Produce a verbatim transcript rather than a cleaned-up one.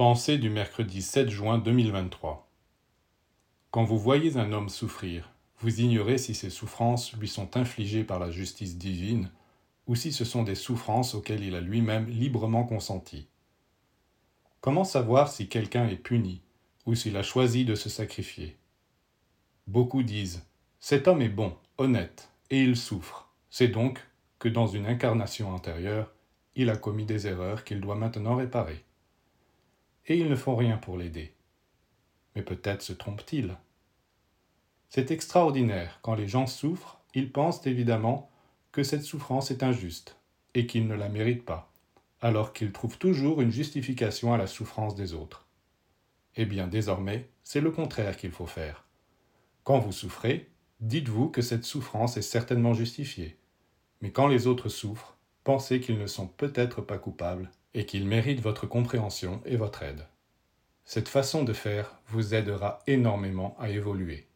Pensée du mercredi sept juin deux mille vingt-trois. Quand vous voyez un homme souffrir, vous ignorez si ces souffrances lui sont infligées par la justice divine ou si ce sont des souffrances auxquelles il a lui-même librement consenti. Comment savoir si quelqu'un est puni ou s'il a choisi de se sacrifier? Beaucoup disent « Cet homme est bon, honnête, et il souffre. C'est donc que dans une incarnation antérieure, il a commis des erreurs qu'il doit maintenant réparer. » Et ils ne font rien pour l'aider. Mais peut-être se trompe-t-il. C'est extraordinaire, quand les gens souffrent, ils pensent évidemment que cette souffrance est injuste et qu'ils ne la méritent pas, alors qu'ils trouvent toujours une justification à la souffrance des autres. Eh bien, désormais, c'est le contraire qu'il faut faire. Quand vous souffrez, dites-vous que cette souffrance est certainement justifiée. Mais quand les autres souffrent, pensez qu'ils ne sont peut-être pas coupables et qu'il mérite votre compréhension et votre aide. Cette façon de faire vous aidera énormément à évoluer.